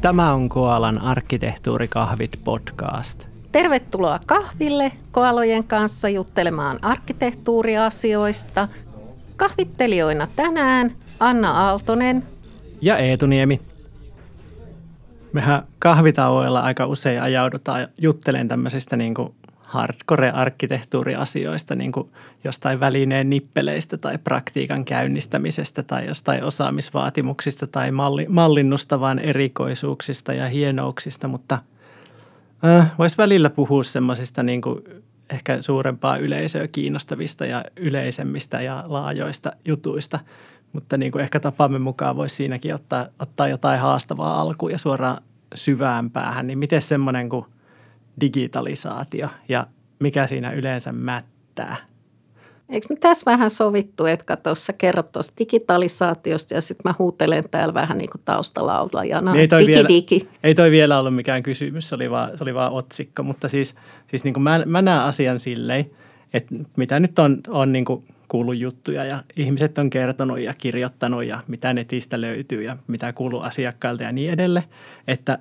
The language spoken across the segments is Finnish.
Tämä on Koalan arkkitehtuurikahvit podcast. Tervetuloa kahville koalojen kanssa juttelemaan arkkitehtuuriasioista. Kahvittelijoina tänään Anna Aaltonen ja Eetu Niemi. Mehän kahvitauoilla aika usein ajaudutaan juttelemaan tämmöisistä niin kuin hardcore-arkkitehtuuriasioista, niin kuin jostain välineen nippeleistä tai praktiikan käynnistämisestä tai jostain osaamisvaatimuksista tai mallinnusta vaan erikoisuuksista ja hienouksista, mutta voisi välillä puhua semmoisista niin kuin ehkä suurempaa yleisöä kiinnostavista ja yleisemmistä ja laajoista jutuista, mutta niin kuin ehkä tapaamme mukaan voisi siinäkin ottaa jotain haastavaa alkuun ja suoraan syvään päähän, niin miten semmoinen kuin digitalisaatio ja mikä siinä yleensä mättää? Eikö me tässä vähän sovittu, että kato, sä kerrot tuosta digitalisaatiosta ja sitten mä huutelen täällä vähän niin kuin taustalaulajana. Niin ei toi vielä ollut mikään kysymys, se oli vaan otsikko, mutta siis niin kuin mä näen asian silleen, että mitä nyt on niin kuin kuullut juttuja ja ihmiset on kertonut ja kirjoittanut ja mitä netistä löytyy ja mitä kuuluu asiakkailta ja niin edelleen, että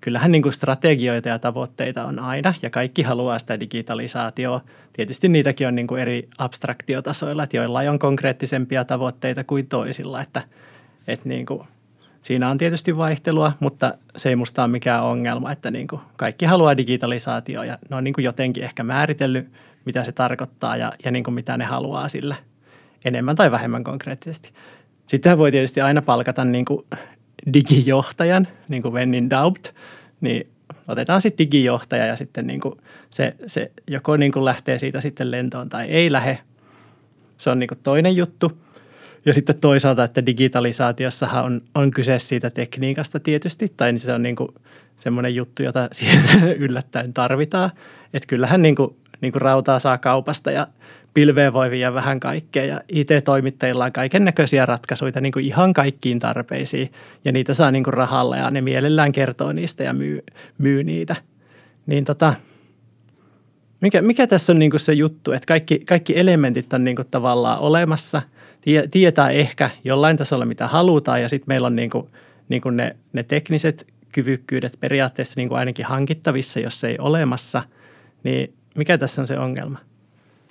kyllähän niin kuin strategioita ja tavoitteita on aina ja kaikki haluaa sitä digitalisaatiota. Tietysti niitäkin on niin kuin eri abstraktiotasoilla, että joillain on konkreettisempia tavoitteita kuin toisilla. Että niin kuin, siinä on tietysti vaihtelua, mutta se ei musta ole mikään ongelma, että niin kuin kaikki haluaa digitalisaatiota ja ne on niin kuin jotenkin ehkä määritellyt, mitä se tarkoittaa ja niin kuin mitä ne haluaa sillä enemmän tai vähemmän konkreettisesti. Sittenhän voi tietysti aina palkata niin kuin digijohtajan, niin kuin when in doubt, niin otetaan sitten digijohtaja ja sitten niin kuin se joko niin kuin lähtee siitä sitten lentoon tai ei lähde. Se on niin kuin toinen juttu. Ja sitten toisaalta, että digitalisaatiossahan on kyse siitä tekniikasta tietysti, tai se on niin kuin semmoinen juttu, jota yllättäen tarvitaan. Että kyllähän niin kuin rautaa saa kaupasta ja pilveen voi viedä vähän kaikkea ja IT-toimittajilla on kaiken näköisiä ratkaisuja niin kuin ihan kaikkiin tarpeisiin ja niitä saa niin kuin rahalla ja ne mielellään kertoo niistä ja myy niitä. Niin mikä tässä on niin kuin se juttu, että kaikki elementit on niin kuin tavallaan olemassa, tietää ehkä jollain tasolla mitä halutaan ja sitten meillä on niin kuin ne tekniset kyvykkyydet periaatteessa niin kuin ainakin hankittavissa, jos ei olemassa, niin mikä tässä on se ongelma?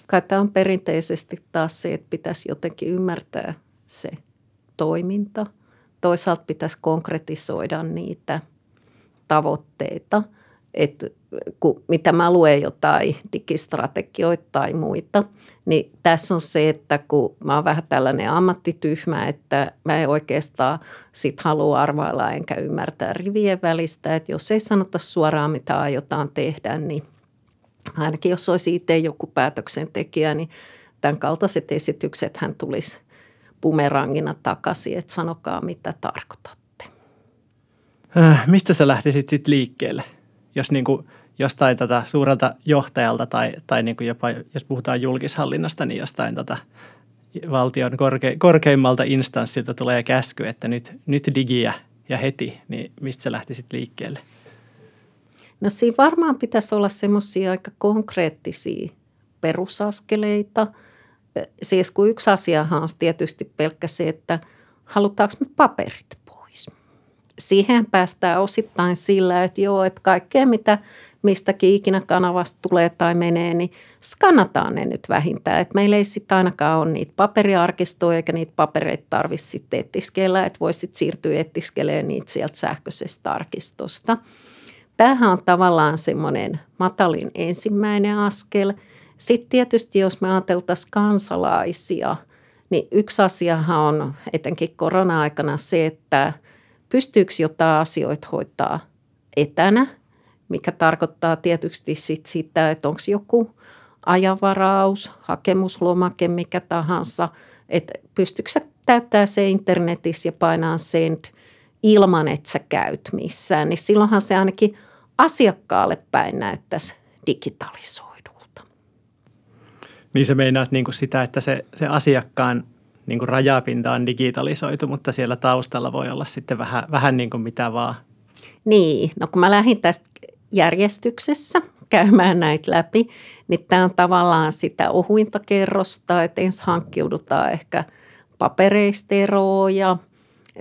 Kai tämä on perinteisesti taas se, että pitäisi jotenkin ymmärtää se toiminta. Toisaalta pitäisi konkretisoida niitä tavoitteita, että mitä mä luen jotain digistrategioita tai muita, niin tässä on se, että kun mä oon vähän tällainen ammattityhmä, että mä en oikeastaan sit halua arvailla enkä ymmärtää rivien välistä, että jos ei sanota suoraan mitä aiotaan tehdä, niin ainakin jos olisi itse joku päätöksentekijä, niin tämän kaltaiset esitykset hän tulisi bumerangina takaisin, että sanokaa mitä tarkoitatte. Mistä sä lähtisit sitten liikkeelle, jos niin kuin jostain tätä suurelta johtajalta tai niin kuin jopa jos puhutaan julkishallinnosta, niin jostain tätä valtion korkeimmalta instanssilta tulee käsky, että nyt digiä ja heti, niin mistä sä lähtisit liikkeelle? No siinä varmaan pitäisi olla semmoisia aika konkreettisia perusaskeleita. Siis kun yksi asiahan on tietysti pelkkä se, että halutaanko me paperit pois. Siihen päästään osittain sillä, että joo, että kaikkea mitä mistäkin ikinä kanavasta tulee tai menee, niin skannataan ne nyt vähintään. Että meillä ei sitten ainakaan ole niitä paperiarkistoja eikä niitä papereita tarvitse sitten etiskeellä, että voisi sitten siirtyä etiskelemään niitä sieltä sähköisestä arkistosta. Tämähän on tavallaan semmoinen matalin ensimmäinen askel. Sitten tietysti, jos me ajateltaisiin kansalaisia, niin yksi asiahan on etenkin korona-aikana se, että pystyykö jotain asioita hoitaa etänä, mikä tarkoittaa tietysti sitä, että onko joku ajavaraus, hakemuslomake, mikä tahansa, että pystyykö sä täyttää se internetissä ja painaa send ilman, että sä käyt missään, niin silloinhan se ainakin asiakkaalle päin näyttäisi digitalisoidulta. Niin sä meinaat niin kuin sitä, että se asiakkaan niin kuin rajapinta on digitalisoitu, mutta siellä taustalla voi olla sitten vähän niin kuin mitä vaan. Niin, no kun mä lähdin tästä järjestyksessä käymään näitä läpi, niin tämä on tavallaan sitä ohuinta kerrosta, että ensin hankkiudutaan ehkä papereista eroon ja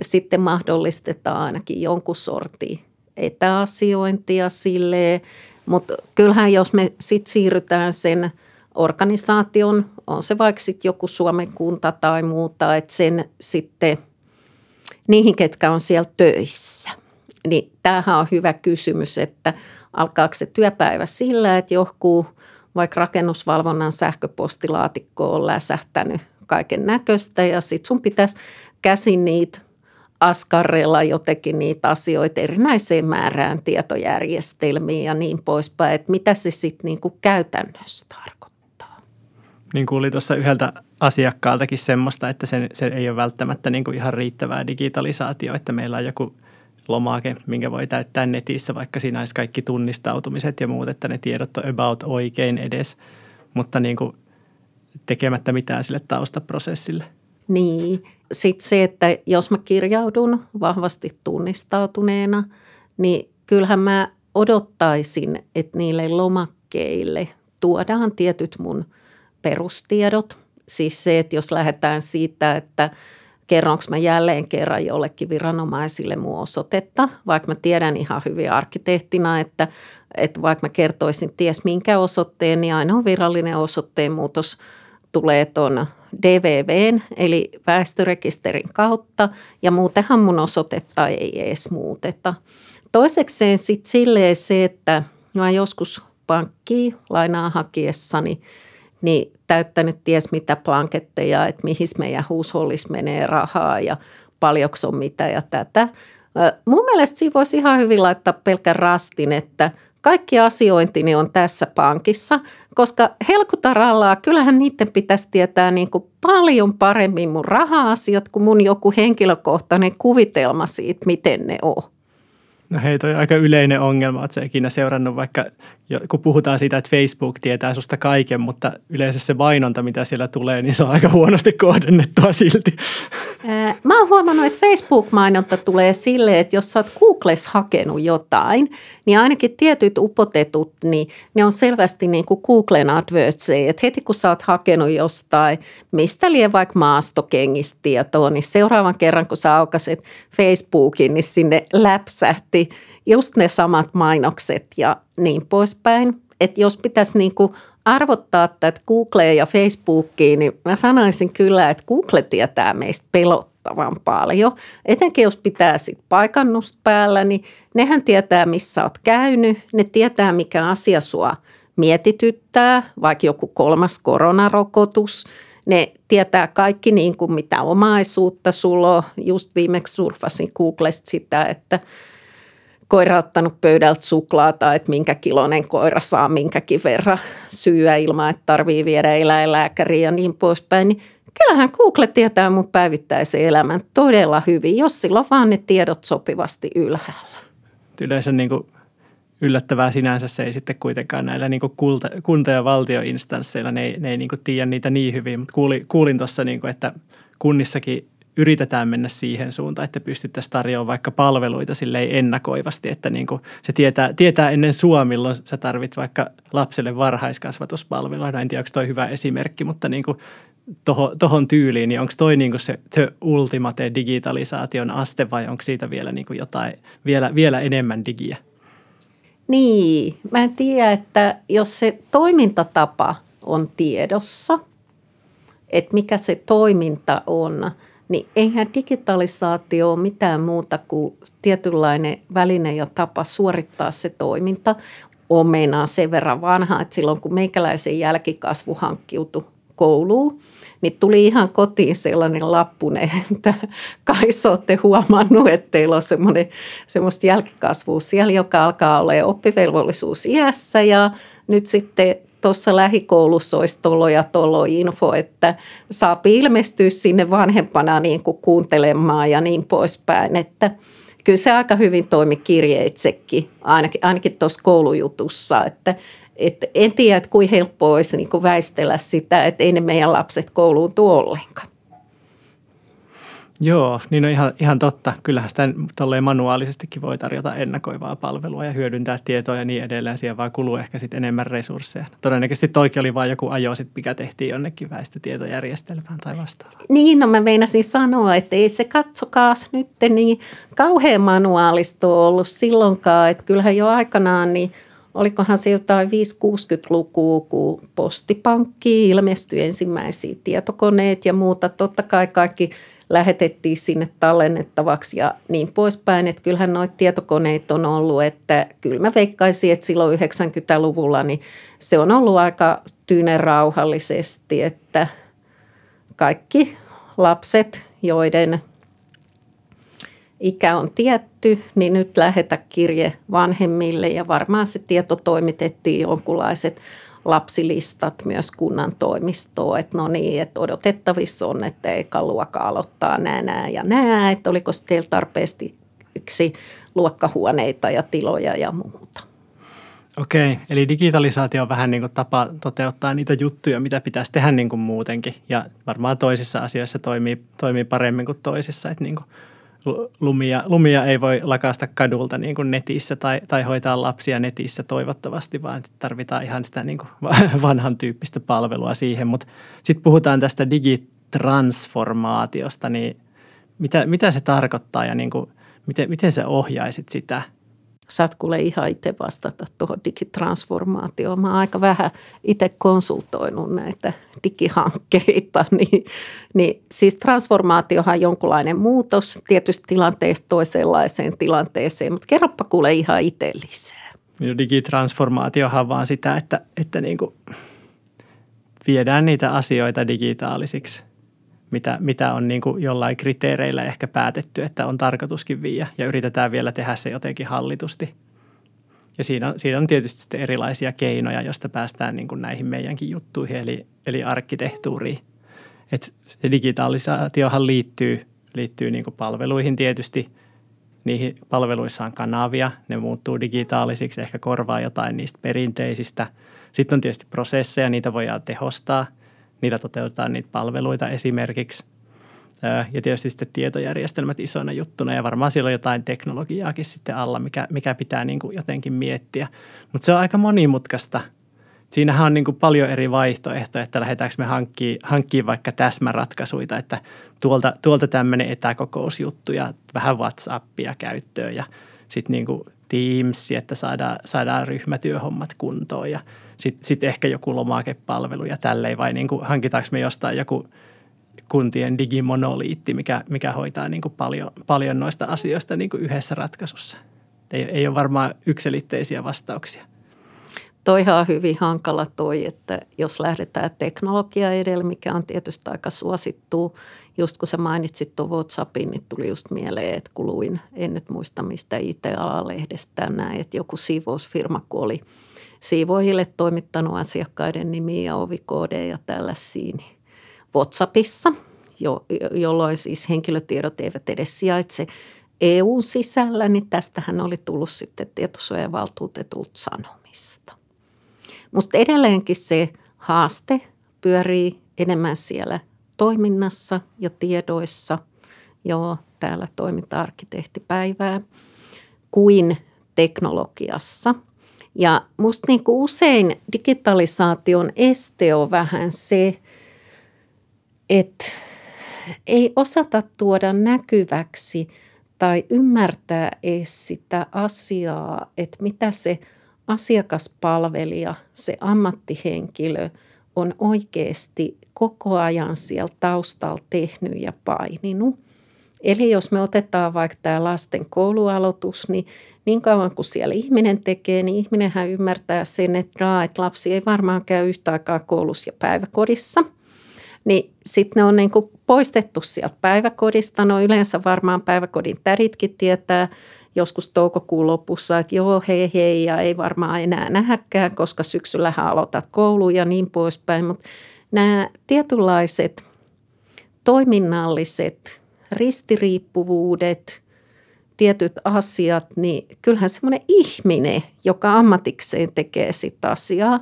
Sitten mahdollistetaan ainakin jonkun sortin etäasiointia silleen, mutta kyllähän jos me sitten siirrytään sen organisaation, on se vaikka sitten joku Suomen kunta tai muuta, että sen sitten niihin, ketkä on siellä töissä. Niin tämähän on hyvä kysymys, että alkaako se työpäivä sillä, että johonkin vaikka rakennusvalvonnan sähköpostilaatikko on läsähtänyt kaiken näköistä ja sitten sun pitäisi käsin niitä askarrella jotenkin niitä asioita erinäiseen määrään tietojärjestelmiin ja niin poispäin, että mitä se sitten niinku käytännössä tarkoittaa. Niin kuin oli tuossa yhdeltä asiakkaaltakin semmoista, että se ei ole välttämättä niinku ihan riittävää digitalisaatio, että meillä on joku lomake, minkä voi täyttää netissä, vaikka siinä olisi kaikki tunnistautumiset ja muut, että ne tiedot on about oikein edes, mutta niinku tekemättä mitään sille taustaprosessille. Niin. Sitten se, että jos mä kirjaudun vahvasti tunnistautuneena, niin kyllähän mä odottaisin, että niille lomakkeille tuodaan tietyt mun perustiedot. Siis se, että jos lähdetään siitä, että kerronko mä jälleen kerran jollekin viranomaisille mun osoitetta, vaikka mä tiedän ihan hyvin arkkitehtina, että vaikka mä kertoisin ties minkä osoitteen, niin ainoa virallinen osoitteen muutos tulee tuon DVV:n eli väestörekisterin kautta ja muutenhan mun osoitetta ei edes muuteta. Toisekseen sitten silleen se, että mä joskus pankkiin lainaa hakiessani niin täyttänyt ties mitä blanketteja, että mihin meidän huushollis menee rahaa ja paljonko on mitä ja tätä. Mun mielestä siinä voisi ihan hyvin laittaa pelkän rastin, että kaikki asiointini on tässä pankissa, koska helkutarallaa kyllähän niiden pitäisi tietää niin kuin paljon paremmin mun raha-asiat kuin mun joku henkilökohtainen kuvitelma siitä, miten ne on. No hei, toi on aika yleinen ongelma. Oletko ikinä seurannut vaikka, kun puhutaan siitä, että Facebook tietää susta kaiken, mutta yleensä se mainonta, mitä siellä tulee, niin se on aika huonosti kohdennettua silti. Mä oon huomannut, että Facebook-mainonta tulee silleen, että jos sä oot Googles hakenut jotain, niin ainakin tietyt upotetut, niin ne on selvästi niin kuin Googlen advertseja. Että heti kun sä oot hakenut jostain, mistä lie vaikka maastokengistä tietoa, niin seuraavan kerran, kun sä aukaset Facebookin, niin sinne läpsähti just ne samat mainokset ja niin poispäin. Että jos pitäisi niinku arvottaa tätä Googleen ja Facebookiin, niin mä sanoisin kyllä, että Google tietää meistä pelottavan paljon. Etenkin jos pitää sit paikannusta päällä, niin nehän tietää, missä oot käynyt. Ne tietää, mikä asia sua mietityttää, vaikka joku kolmas koronarokotus. Ne tietää kaikki niin kuin mitä omaisuutta sulla on. Just viimeksi surfasin Googlesta sitä, että koira ottanut pöydältä suklaata, että minkä kiloinen koira saa minkäkin verran syyä ilman, että tarvii viedä eläinlääkäriin ja niin poispäin. Niin kyllähän Google tietää mun päivittäisen elämän todella hyvin, jos sillä on vaan ne tiedot sopivasti ylhäällä. Yleensä niin kuin yllättävää sinänsä se ei sitten kuitenkaan näillä niin kuin kunta- ja valtioinstansseilla, ne ei niin kuin tiedä niitä niin hyvin, mutta kuulin tuossa, niin kuin, että kunnissakin yritetään mennä siihen suuntaan, että pystyttäisiin tarjoamaan vaikka palveluita silleen ennakoivasti, että niin kuin se tietää ennen sua, milloin sä tarvit vaikka lapselle varhaiskasvatuspalvelua. En tiedä, onko toi hyvä esimerkki, mutta niin kuin tohon tyyliin, niin onko toi niin kuin se ultimate digitalisaation aste vai onko siitä vielä niin kuin jotain, vielä enemmän digiä? Niin, mä en tiedä, että jos se toimintatapa on tiedossa, että mikä se toiminta on, niin eihän digitalisaatio ole mitään muuta kuin tietynlainen väline ja tapa suorittaa se toiminta. Omena sen verran vanha, että silloin kun meikäläisen jälkikasvu hankkiutui kouluun, niin tuli ihan kotiin sellainen lappunen, että kai sä ootte huomannut, että teillä on semmoista jälkikasvua siellä, joka alkaa olla oppivelvollisuus iässä ja nyt sitten tuossa lähikoulussa olisi tolo info, että saa ilmestyä sinne vanhempana niin kuin kuuntelemaan ja niin poispäin. Että kyllä se aika hyvin toimi kirjeitsekin, ainakin tuossa koulujutussa. Että en tiedä, että kuinka helppoa olisi niin kuin väistellä sitä, että ei ne meidän lapset kouluun tule ollenkaan. Joo, niin on ihan totta. Kyllähän sitä tolleen manuaalisestikin voi tarjota ennakoivaa palvelua ja hyödyntää tietoa ja niin edelleen. Siihen vaan kuluu ehkä sitten enemmän resursseja. Todennäköisesti toikin oli vaan joku ajo, mikä tehtiin jonnekin väestötietojärjestelmään tai vastaavaan. Niin, no mä meinasin sanoa, että ei se katsokaas nyt niin kauhean manuaalista ole ollut silloinkaan. Että kyllähän jo aikanaan, niin olikohan se jotain 50-60-lukua, kun postipankkiin ilmestyi ensimmäisiä tietokoneet ja muuta. Totta kai kaikki lähetettiin sinne tallennettavaksi ja niin poispäin, että kyllähän noita tietokoneet on ollut, että kyllä mä veikkaisin, että silloin 90-luvulla niin se on ollut aika tyynen rauhallisesti, että kaikki lapset, joiden ikä on tietty, niin nyt lähetä kirje vanhemmille ja varmaan se tieto toimitettiin jonkunlaiset lapsilistat myös kunnan toimistoon, että no niin, että odotettavissa on, että eka luokka aloittaa nää, että oliko teillä tarpeesti yksi luokkahuoneita ja tiloja ja muuta. Okei, eli digitalisaatio on vähän niin kuin tapa toteuttaa niitä juttuja, mitä pitäisi tehdä niin kuin muutenkin ja varmaan toisissa asioissa toimii paremmin kuin toisissa, että niin kuin Lumia ei voi lakaista kadulta niin kuin netissä tai hoitaa lapsia netissä toivottavasti, vaan tarvitaan ihan sitä niin kuin vanhan tyyppistä palvelua siihen. Mutta sitten puhutaan tästä digitransformaatiosta, niin mitä se tarkoittaa ja niin kuin miten sä ohjaisit sitä? Saat kuule ihan itse vastata tuohon digitransformaatioon. Mä oon aika vähän itse konsultoinut näitä digihankkeita. Niin siis transformaatiohan on jonkunlainen muutos tietysti tilanteesta toisenlaiseen tilanteeseen, mutta kerropa kuule ihan itse lisää. Digitransformaatiohan on vaan sitä, että niin kuin viedään niitä asioita digitaalisiksi, mitä on niin kuin jollain kriteereillä ehkä päätetty, että on tarkoituskin viedä ja yritetään vielä tehdä se jotenkin hallitusti. Ja siinä on tietysti sitten erilaisia keinoja, joista päästään niin kuin näihin meidänkin juttuihin, eli arkkitehtuuriin. Et se digitalisaatiohan liittyy niin kuin palveluihin tietysti. Niihin palveluissa on kanavia, ne muuttuu digitaalisiksi, ehkä korvaa jotain niistä perinteisistä. Sitten on tietysti prosesseja, niitä voidaan tehostaa. Niillä toteutetaan niitä palveluita esimerkiksi ja tietysti sitten tietojärjestelmät isona juttuna ja varmaan siellä on jotain teknologiaakin sitten alla, mikä pitää niin kuin jotenkin miettiä. Mutta se on aika monimutkaista. Siinähän on niin kuin paljon eri vaihtoehtoja, että lähdetäänkö me hankkiin vaikka täsmäratkaisuja, että tuolta tämmöinen etäkokousjuttu ja vähän WhatsAppia käyttöön ja sitten niin kuin Teams, että saadaan ryhmätyöhommat kuntoon ja sitten ehkä joku lomakepalvelu ja tälleen, vai niin kuin hankitaanko me jostain joku kuntien digimonoliitti, mikä hoitaa niin kuin paljon noista asioista niin kuin yhdessä ratkaisussa. Ei ole varmaan yksiselitteisiä vastauksia. Toihan on hyvin hankala että jos lähdetään teknologia edellä, mikä on tietysti aika suosittua. Just kun sä mainitsit tuon WhatsAppin, niin tuli just mieleen, että kun luin, en nyt muista mistä IT-alalehdestä näin, että joku siivousfirma, kun oli siivoojille toimittanut asiakkaiden nimiä ja ovikoodeja ja tällaisia niin WhatsAppissa, jolloin siis henkilötiedot eivät edes sijaitse EU-sisällä, niin tästähän oli tullut sitten tietosuojavaltuutetulta sanomista. Musta edelleenkin se haaste pyörii enemmän siellä toiminnassa ja tiedoissa, joo, täällä toiminta-arkkitehtipäivää, kuin teknologiassa. Ja musta niin kuin usein digitalisaation este on vähän se, että ei osata tuoda näkyväksi tai ymmärtää edes sitä asiaa, että mitä se asiakaspalvelija, se ammattihenkilö on oikeasti koko ajan siellä taustalla tehnyt ja paininut. Eli jos me otetaan vaikka tämä lasten koulualoitus, niin kauan kuin siellä ihminen tekee, niin ihminenhän ymmärtää sen, että lapsi ei varmaan käy yhtä aikaa koulussa ja päiväkodissa. Niin sitten ne on niin kuin poistettu sieltä päiväkodista. No yleensä varmaan päiväkodin täritkin tietää joskus toukokuun lopussa, että joo hei ja ei varmaan enää nähäkään, koska syksyllähän aloitat kouluun ja niin poispäin. Mutta nämä tietynlaiset toiminnalliset ristiriippuvuudet, tietyt asiat, niin kyllähän semmoinen ihminen, joka ammatikseen tekee sitä asiaa,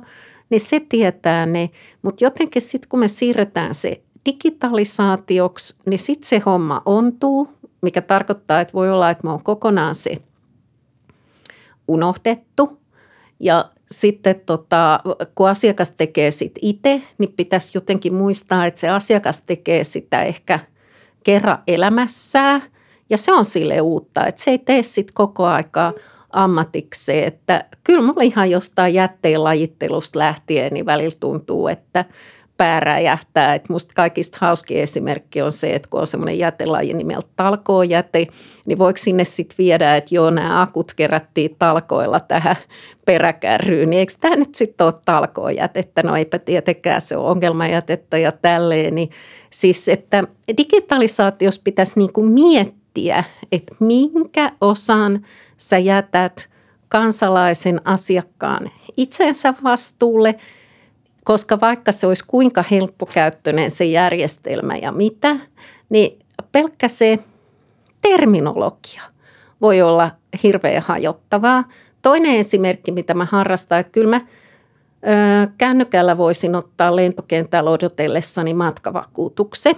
niin se tietää ne, mutta jotenkin sitten kun me siirretään se digitalisaatioksi, niin sitten se homma ontuu, mikä tarkoittaa, että voi olla, että me on kokonaan se unohdettu. Ja sitten kun asiakas tekee sit itse, niin pitäisi jotenkin muistaa, että se asiakas tekee sitä ehkä kerran elämässään. Ja se on sille uutta, että se ei tee sit koko aikaa ammatikseen. Että kyllä mulla ihan jostain jätteen lajittelusta lähtien niin välillä tuntuu, että pää räjähtää. Että musta kaikista hauskin esimerkki on se, että kun on semmoinen jätelaji nimeltä talkoojäte, niin voiko sinne sitten viedä, että joo, nämä akut kerättiin talkoilla tähän peräkärryyn, niin eikö tämä nyt sitten ole talkoojätettä? No eipä tietenkään, se on ongelmajätettä ja tälleen. Niin siis, että digitalisaatiossa pitäisi niinku miettiä, että minkä osan sä jätät kansalaisen asiakkaan itsensä vastuulle, koska vaikka se olisi kuinka helppokäyttöinen se järjestelmä ja mitä, niin pelkkä se terminologia voi olla hirveän hajottavaa. Toinen esimerkki, mitä mä harrastan, että kyllä mä kännykällä voisin ottaa lentokentällä odotellessani matkavakuutuksen,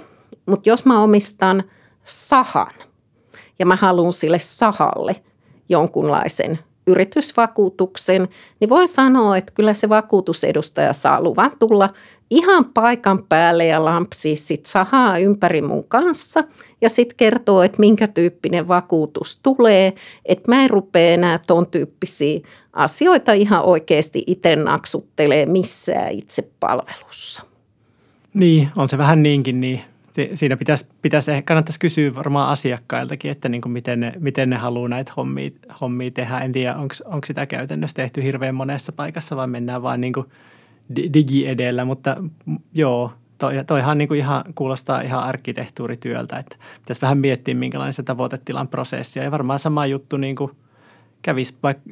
mutta jos mä omistan sahan ja mä haluan sille sahalle jonkunlaisen yritysvakuutuksen, niin voin sanoa, että kyllä se vakuutusedustaja saa luvan tulla ihan paikan päälle ja lampsia sit sahaa ympäri mun kanssa ja sitten kertoo, että minkä tyyppinen vakuutus tulee, että mä en rupea enää ton tyyppisiä asioita ihan oikeasti itse naksuttelee missään itsepalvelussa. Niin, on se vähän niinkin niin. Siinä kannattaisi kysyä varmaan asiakkailtakin, että niin kuin miten ne haluaa näitä hommia tehdä. En tiedä, onko sitä käytännössä tehty hirveän monessa paikassa vai mennään vaan niin kuin digi edellä, mutta joo, toihan niin kuin ihan, kuulostaa ihan arkkitehtuurityöltä, että pitäisi vähän miettiä minkälainen se tavoitetilan prosessia ja varmaan sama juttu niin kuin kävisi vaikka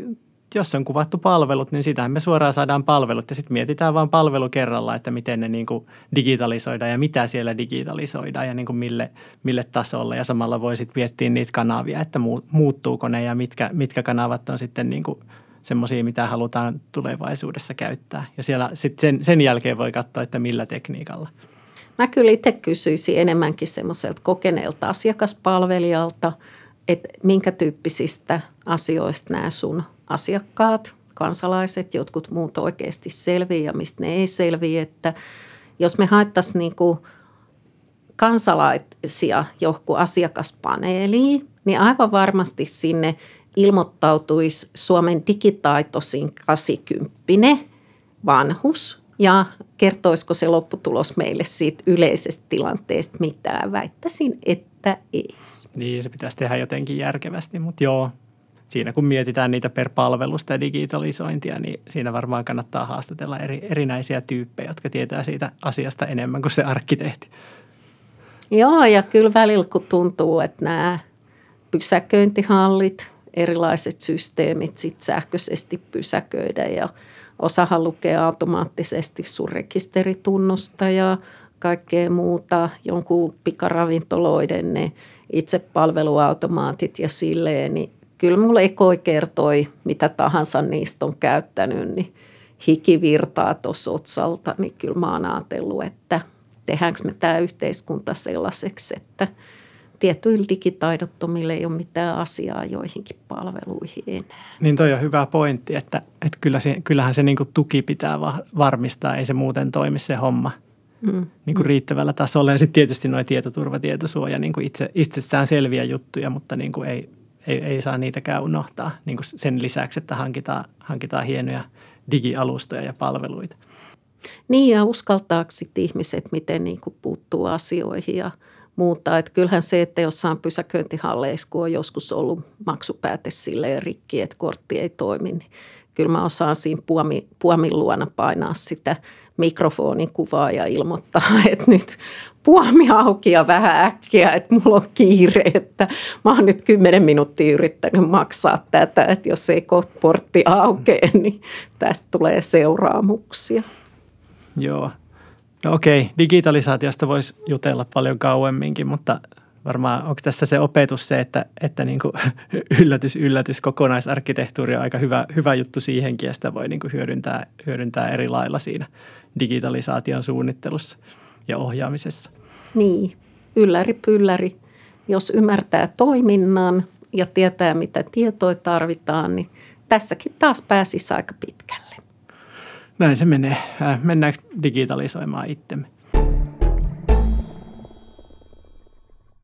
jos on kuvattu palvelut, niin sitähän me suoraan saadaan palvelut ja sitten mietitään vaan palvelu kerralla, että miten ne niin kuin digitalisoidaan ja mitä siellä digitalisoidaan ja niin kuin mille tasolle. Ja samalla voi sitten miettiä niitä kanavia, että muuttuuko ne ja mitkä kanavat on sitten niin kuin semmoisia, mitä halutaan tulevaisuudessa käyttää. Ja siellä sitten sen jälkeen voi katsoa, että millä tekniikalla. Mä kyllä itse kysyisin enemmänkin semmoiselta kokeneelta asiakaspalvelijalta, että minkä tyyppisistä asioista nämä sun asiakkaat, kansalaiset, jotkut muut oikeasti selviää ja mistä ne ei selviä. Että jos me haettaisiin niinku kansalaisia johonkin asiakaspaneeliin, niin aivan varmasti sinne ilmoittautuisi Suomen digitaitoisin 80 vanhus ja kertoisiko se lopputulos meille siitä yleisestä tilanteesta mitään. Väittäisin, että ei. Niin, se pitäisi tehdä jotenkin järkevästi, mutta joo. Siinä kun mietitään niitä per palvelusta ja digitalisointia, niin siinä varmaan kannattaa haastatella erinäisiä tyyppejä, jotka tietää siitä asiasta enemmän kuin se arkkitehti. Joo, ja kyllä välillä kun tuntuu, että nämä pysäköintihallit, erilaiset systeemit sit sähköisesti pysäköidä ja osahan lukee automaattisesti sun rekisteritunnusta ja kaikkea muuta, jonkun pikaravintoloiden ne itsepalveluautomaatit ja silleen, niin kyllä mulle Ekoi kertoi, mitä tahansa niistä on käyttänyt, niin hikivirtaa tuossa otsalta, niin kyllä mä oon ajatellut, että tehdäänkö me tämä yhteiskunta sellaiseksi, että tietyillä digitaidottomille ei ole mitään asiaa joihinkin palveluihin enää. Niin toi on hyvä pointti, että kyllähän se niinku tuki pitää varmistaa, ei se muuten toimi se homma. Niin kuin riittävällä tasolla ja sitten tietysti nuo tietoturva, tietosuoja, niin kuin itsessään selviä juttuja, mutta niin kuin ei saa niitäkään unohtaa niin kuin sen lisäksi, että hankitaan hienoja digialustoja ja palveluita. Niin ja uskaltaako sitten ihmiset, miten niin kuin puuttuu asioihin ja muuta. Että kyllähän se, että jossain pysäköintihalleissa, kun on joskus ollut maksupääte silleen rikki, että kortti ei toimi, niin kyllä mä osaan siinä puomin luona painaa sitä mikrofonin kuvaa ja ilmoittaa, että nyt puomi auki ja vähän äkkiä, että mulla on kiire, että mä oon nyt 10 minuuttia yrittänyt maksaa tätä, että jos ei portti aukee, niin tästä tulee seuraamuksia. Joo, no okei, digitalisaatiosta voisi jutella paljon kauemminkin, mutta varmaan onko tässä se opetus se, että niin kuin yllätys, kokonaisarkkitehtuuri on aika hyvä juttu siihenkin ja sitä voi niin kuin hyödyntää eri lailla siinä digitalisaation suunnittelussa ja ohjaamisessa. Niin, ylläri-pylläri. Jos ymmärtää toiminnan ja tietää, mitä tietoa tarvitaan, niin tässäkin taas pääsisi aika pitkälle. Näin se menee. Mennäänkö digitalisoimaan itsemme?